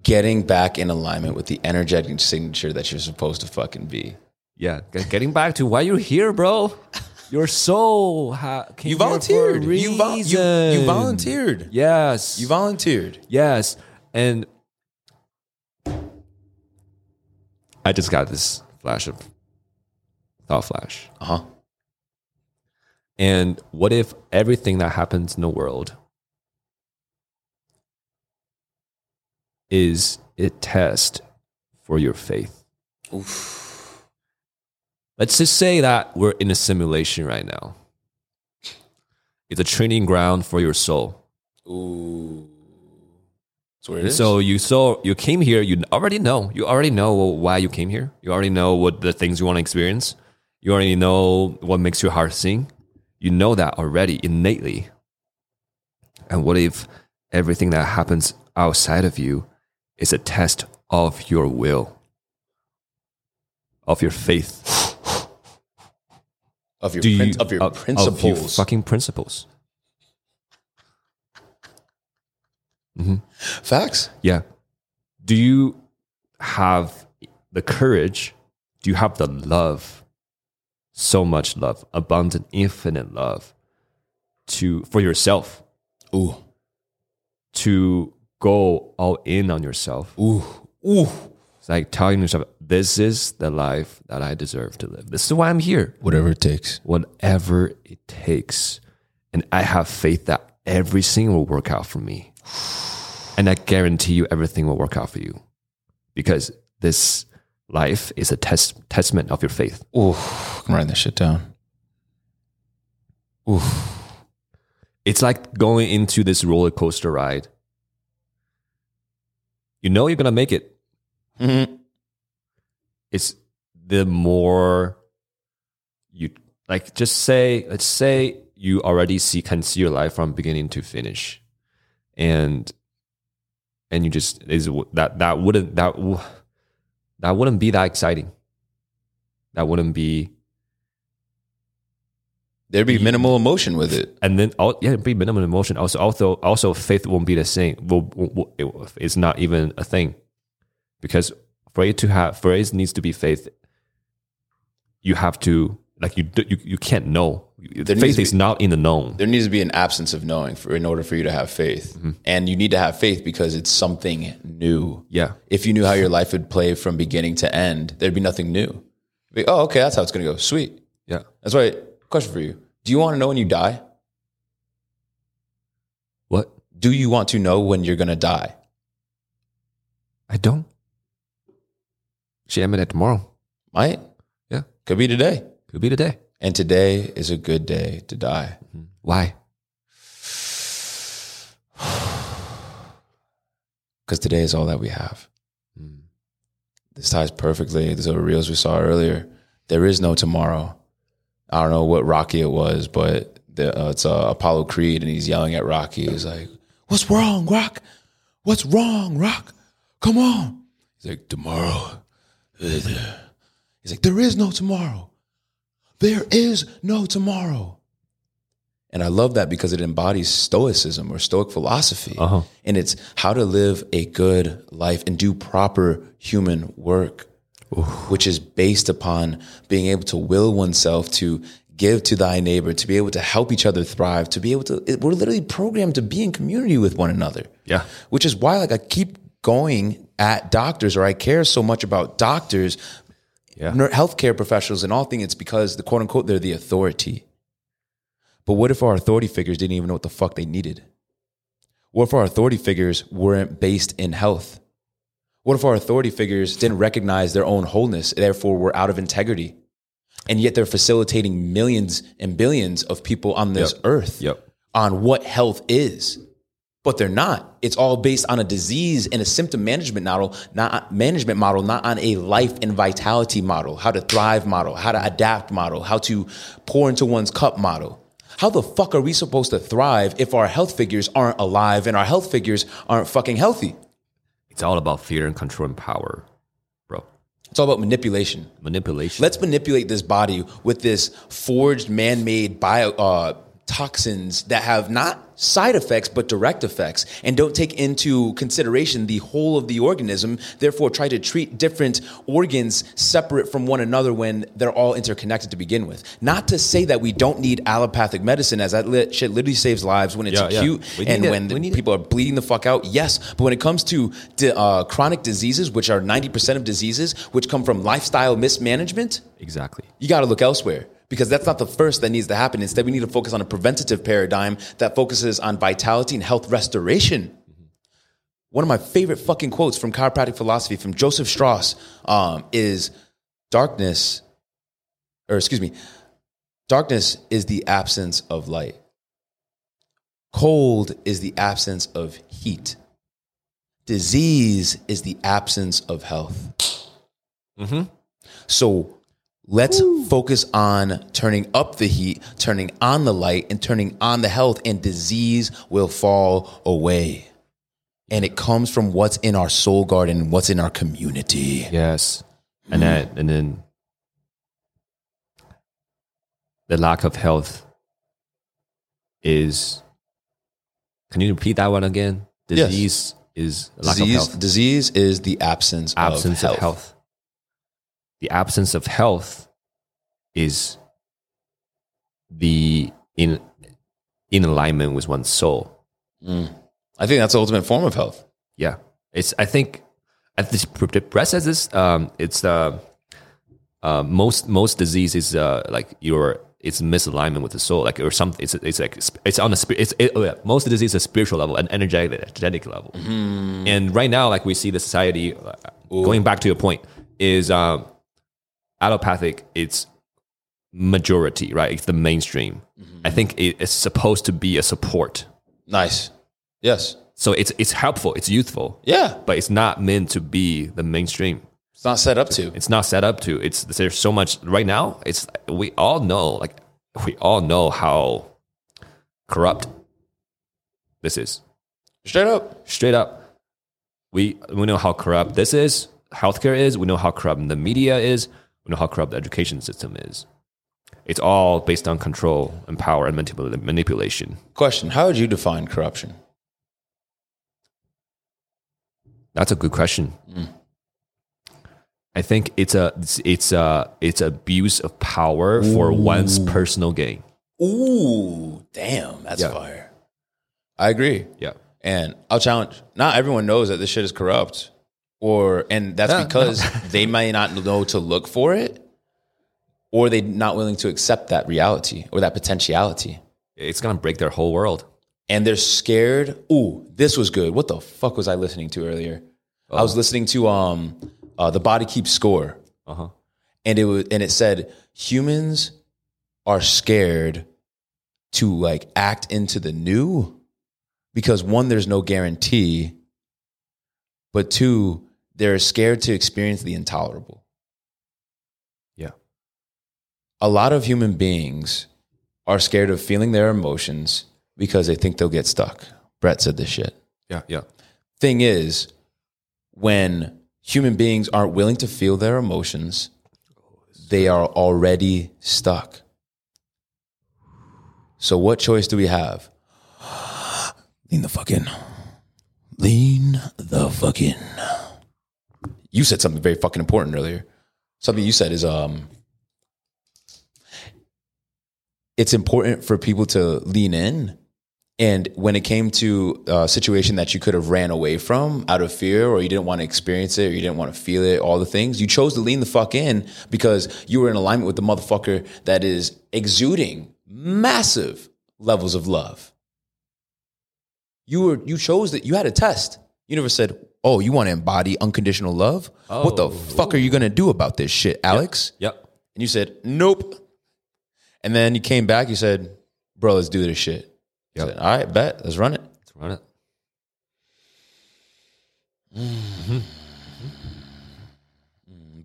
Getting back in alignment with the energetic signature that you're supposed to fucking be. Yeah, getting back to why you're here, bro. Your soul came you volunteered. Here for a reason. You volunteered. Yes. You volunteered. Yes. And I just got this flash of thought flash. Uh-huh. And what if everything that happens in the world is a test for your faith? Oof. Let's just say that we're in a simulation right now. It's a training ground for your soul. Ooh. That's where it is. So you came here, you already know why you came here. You already know what the things you want to experience. You already know what makes your heart sing. You know that already innately. And what if everything that happens outside of you is a test of your will, of your faith, of your principles, of your fucking principles? Mm-hmm. Facts. Yeah. Do you have the courage? Do you have the love? So much love, abundant, infinite love for yourself. Ooh. To go all in on yourself. Ooh. Ooh. It's like telling yourself, this is the life that I deserve to live. This is why I'm here. Whatever it takes. Whatever it takes. And I have faith that everything will work out for me. And I guarantee you everything will work out for you. Because this life is a testament of your faith. Ooh, I'm writing this shit down. Ooh. It's like going into this roller coaster ride. You know you're going to make it. Mm-hmm. It's the more you like, let's say you already can see your life from beginning to finish. And you just, that wouldn't be that exciting. That wouldn't be. There'd be minimal emotion with it, and then it'd be minimal emotion. Also, faith won't be the same. It's not even a thing, because for it needs to be faith. You have to you can't know. Faith is not in the known. There needs to be an absence of knowing in order for you to have faith. Mm-hmm. And you need to have faith because it's something new. Yeah. If you knew how your life would play from beginning to end, there'd be nothing new. Like, oh, okay, that's how it's going to go. Sweet. Yeah. That's why, question for you. Do you want to know when you die? What? Do you want to know when you're going to die? I don't. Actually, I'm in it tomorrow. Might? Yeah. Could be today. Could be today. And today is a good day to die. Why? Because today is all that we have. Mm. This ties perfectly to the reels we saw earlier. There is no tomorrow. I don't know what Rocky it was, but it's Apollo Creed, and he's yelling at Rocky. He's like, "What's wrong, Rock? What's wrong, Rock? Come on." He's like, "Tomorrow." He's like, "There is no tomorrow. There is no tomorrow." And I love that because it embodies stoicism or stoic philosophy. Uh-huh. And it's how to live a good life and do proper human work, oof, which is based upon being able to will oneself to give to thy neighbor, to be able to help each other thrive, to be able to, we're literally programmed to be in community with one another. Yeah. Which is why I keep going at doctors, or I care so much about doctors. Yeah. Healthcare professionals and all things, it's because the quote unquote, they're the authority. But what if our authority figures didn't even know what the fuck they needed? What if our authority figures weren't based in health? What if our authority figures didn't recognize their own wholeness, therefore were out of integrity? And yet they're facilitating millions and billions of people on this earth on what health is. but they're not. It's all based on a disease and a symptom management model, not on a life and vitality model, how to thrive model, how to adapt model, how to pour into one's cup model. How the fuck are we supposed to thrive if our health figures aren't alive and our health figures aren't fucking healthy? It's all about fear and control and power, bro. It's all about manipulation. Let's manipulate this body with this forged, man-made toxins that have not side effects, but direct effects, and don't take into consideration the whole of the organism. Therefore, try to treat different organs separate from one another when they're all interconnected to begin with. Not to say that we don't need allopathic medicine, as that shit literally saves lives when it's acute and when people are bleeding the fuck out. Yes. But when it comes to chronic diseases, which are 90% of diseases, which come from lifestyle mismanagement. Exactly. You got to look elsewhere. Because that's not the first that needs to happen. Instead, we need to focus on a preventative paradigm that focuses on vitality and health restoration. Mm-hmm. One of my favorite fucking quotes from chiropractic philosophy from Joseph Strauss is darkness is the absence of light. Cold is the absence of heat. Disease is the absence of health. Mm-hmm. So let's focus on turning up the heat, turning on the light, and turning on the health, and disease will fall away. And it comes from what's in our soul garden, what's in our community. Yes. And that, and then the lack of health is, can you repeat that one again? Disease is lack of health. Disease is the absence of health. The absence of health is the in alignment with one's soul. I think that's the ultimate form of health. Yeah, it's. I think at this Brett says this. It's most disease is it's misalignment with the soul, most disease is a spiritual level, an energetic level. Mm-hmm. And right now, like we see the society going back to your point is. Allopathic, it's majority, right? It's the mainstream. Mm-hmm. I think it's supposed to be a support. Nice. Yes. So it's helpful. It's useful. Yeah. But it's not meant to be the mainstream. It's not set up to. There's so much right now. It's we all know how corrupt this is. Straight up. We know how corrupt this is. Healthcare is. We know how corrupt the media is. We know how corrupt the education system is. It's all based on control and power and manipulation. Question: how would you define corruption? That's a good question. I think it's abuse of power for one's personal gain. Ooh, damn, that's fire. I agree. Yeah, and I'll challenge. Not everyone knows that this shit is corrupt. Because they may not know to look for it, or they're not willing to accept that reality or that potentiality. It's going to break their whole world. And they're scared. Ooh, this was good. What the fuck was I listening to earlier? Oh. I was listening to The Body Keeps Score. Uh-huh. And it said humans are scared to act into the new because one, there's no guarantee, but two, they're scared to experience the intolerable. Yeah. A lot of human beings are scared of feeling their emotions because they think they'll get stuck. Brett said this shit. Yeah. Thing is, when human beings aren't willing to feel their emotions, they are already stuck. So what choice do we have? Lean the fuck in. You said something very fucking important earlier. Something you said is it's important for people to lean in. And when it came to a situation that you could have ran away from out of fear, or you didn't want to experience it, or you didn't want to feel it, all the things, you chose to lean the fuck in because you were in alignment with the motherfucker that is exuding massive levels of love. You chose that. You had a test. Universe said, "Oh, you want to embody unconditional love? Oh. What the fuck are you gonna do about this shit, Alex?" Yep. And you said, "Nope." And then you came back. You said, "Bro, let's do this shit." Yep. I said, all right, bet. Let's run it.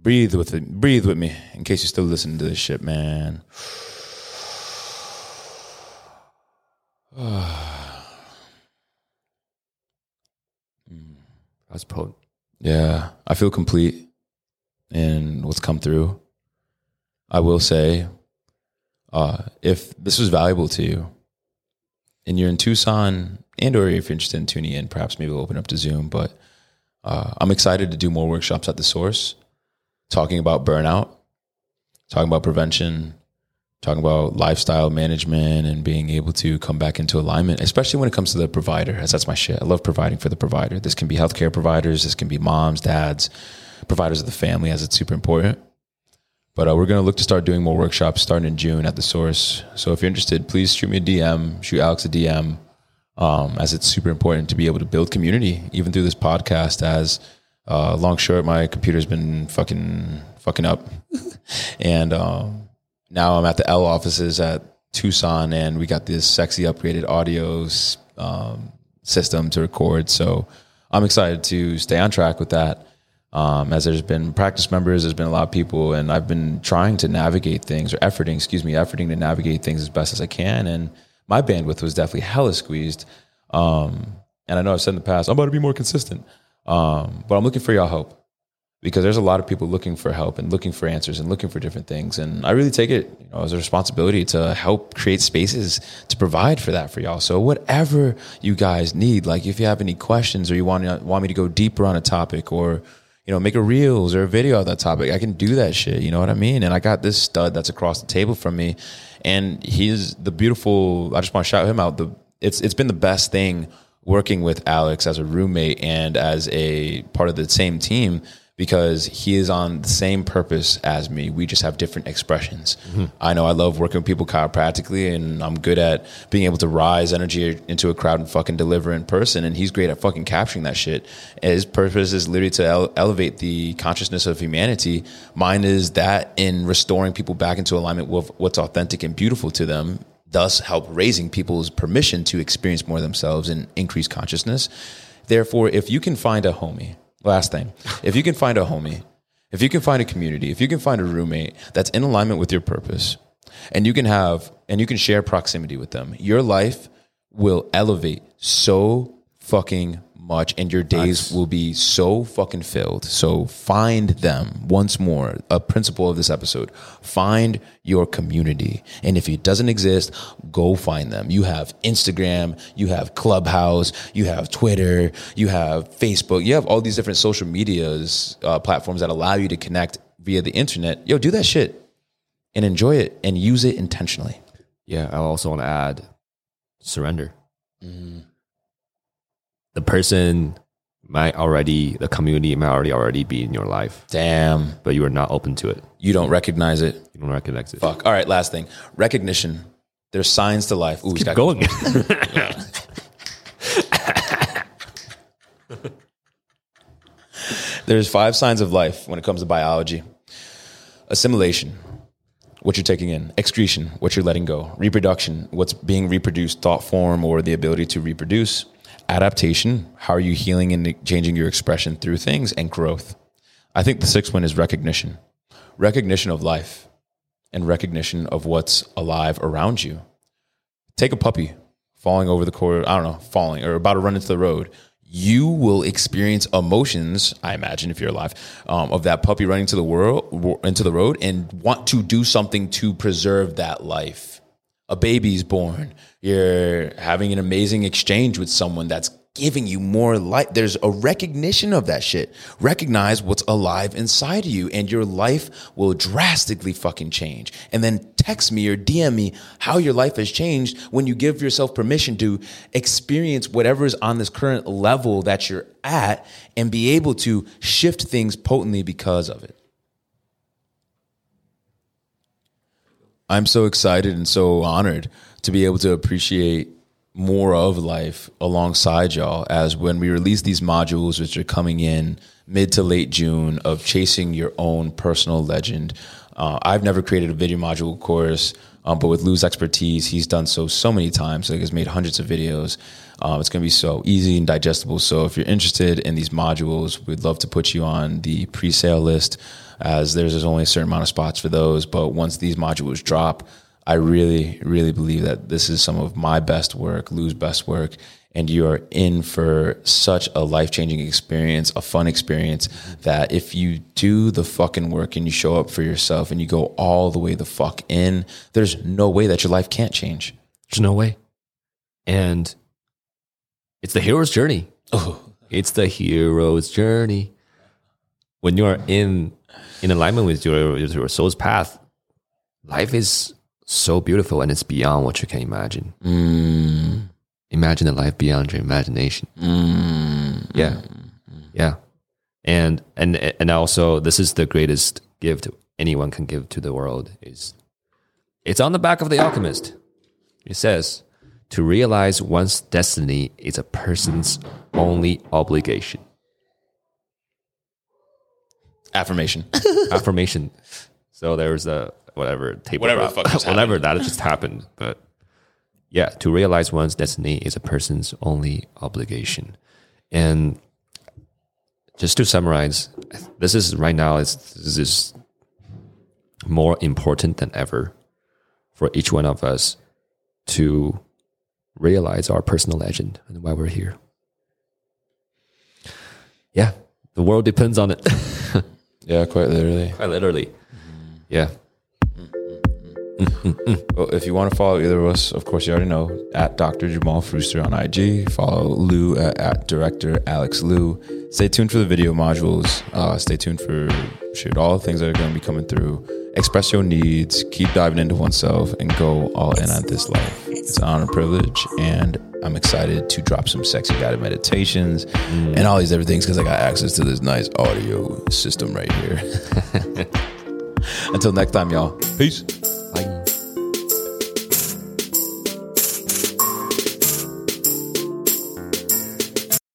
Breathe with it. Breathe with me in case you're still listening to this shit, man. That's potent. Yeah, I feel complete in what's come through. I will say, if this was valuable to you and you're in Tucson, and or if you're interested in tuning in, perhaps maybe we'll open up to Zoom, but I'm excited to do more workshops at The Source, talking about burnout, talking about prevention, talking about lifestyle management and being able to come back into alignment, especially when it comes to the provider, as that's my shit. I love providing for the provider. This can be healthcare providers. This can be moms, dads, providers of the family, as it's super important. But we're going to look to start doing more workshops starting in June at The Source. So if you're interested, please shoot me a DM, shoot Alex a DM, as it's super important to be able to build community, even through this podcast, as long short, my computer's been fucking up. And now I'm at the L offices at Tucson, and we got this sexy upgraded audio system to record. So I'm excited to stay on track with that. As there's been practice members, there's been a lot of people, and I've been trying to navigate things, or efforting to navigate things as best as I can. And my bandwidth was definitely hella squeezed. And I know I've said in the past, I'm about to be more consistent. But I'm looking for y'all help. Because there's a lot of people looking for help and looking for answers and looking for different things. And I really take it, as a responsibility to help create spaces to provide for that for y'all. So whatever you guys need, like if you have any questions or you want me to go deeper on a topic, or, make a reels or a video on that topic, I can do that shit. You know what I mean? And I got this stud that's across the table from me, and he's the beautiful, I just want to shout him out. It's been the best thing working with Alex as a roommate and as a part of the same team, because he is on the same purpose as me. We just have different expressions. Mm-hmm. I know I love working with people chiropractically, and I'm good at being able to rise energy into a crowd and fucking deliver in person. And he's great at fucking capturing that shit. And his purpose is literally to elevate the consciousness of humanity. Mine is that in restoring people back into alignment with what's authentic and beautiful to them, thus help raising people's permission to experience more of themselves and increase consciousness. Therefore, if you can find a homie, last thing, if you can find a homie, if you can find a community, if you can find a roommate that's in alignment with your purpose, and you can share proximity with them, your life will elevate so fucking much, and your days will be so fucking filled. So find them. Once more, a principle of this episode, find your community. And if it doesn't exist, go find them. You have Instagram, you have Clubhouse, you have Twitter, you have Facebook, you have all these different social medias, platforms that allow you to connect via the internet. Yo, do that shit and enjoy it and use it intentionally. Yeah. I also want to add surrender. Mm-hmm. The person the community might already be in your life. Damn. But you are not open to it. You don't recognize it. Fuck. All right, last thing. Recognition. There's signs to life. Ooh, keep going. There's 5 signs of life when it comes to biology. Assimilation, what you're taking in. Excretion, what you're letting go. Reproduction, what's being reproduced, thought form or the ability to reproduce. Adaptation, how are you healing and changing your expression through things, and growth. I think the 6th one is recognition. Recognition of life and recognition of what's alive around you. Take a puppy falling over the corner, falling or about to run into the road. You will experience emotions, I imagine, if you're alive, of that puppy running into the road and want to do something to preserve that life. A baby's born. You're having an amazing exchange with someone that's giving you more life. There's a recognition of that shit. Recognize what's alive inside of you, and your life will drastically fucking change. And then text me or DM me how your life has changed when you give yourself permission to experience whatever is on this current level that you're at and be able to shift things potently because of it. I'm so excited and so honored to be able to appreciate more of life alongside y'all, as when we release these modules, which are coming in mid to late June, of Chasing Your Own Personal Legend. I've never created a video module course, but with Lou's expertise, he's done so many times. Like, he's made hundreds of videos. It's going to be so easy and digestible. So if you're interested in these modules, we'd love to put you on the pre-sale list, as there's only a certain amount of spots for those. But once these modules drop, I really, really believe that this is some of my best work, Lou's best work, and you are in for such a life-changing experience, a fun experience, that if you do the fucking work and you show up for yourself and you go all the way the fuck in, there's no way that your life can't change. There's no way. And it's the hero's journey. Oh, it's the hero's journey. When you are in alignment with your soul's path, life is so beautiful and it's beyond what you can imagine. Mm. Imagine a life beyond your imagination. Mm. Yeah. Yeah. And also, this is the greatest gift anyone can give to the world. It's on the back of The Alchemist. It says, to realize one's destiny is a person's only obligation. Affirmation. Affirmation. So there's a whatever table. Whatever the fuck just happened. Whatever that just happened. But yeah, to realize one's destiny is a person's only obligation. And just to summarize, this is right now, this is more important than ever for each one of us to realize our personal legend and why we're here. Yeah, the world depends on it. Yeah, quite literally. Quite literally. Mm-hmm. Yeah. Mm-hmm. Mm-hmm. Well, if you want to follow either of us, of course, you already know, at Dr. Jamal Fruster on IG. Follow Lou at Director Alex Liu. Stay tuned for the video modules. Stay tuned for all the things that are going to be coming through. Express your needs. Keep diving into oneself and go all in on this life. It's an honor and privilege, and I'm excited to drop some sexy guided meditations and all these other things because I got access to this nice audio system right here. Until next time, y'all. Peace.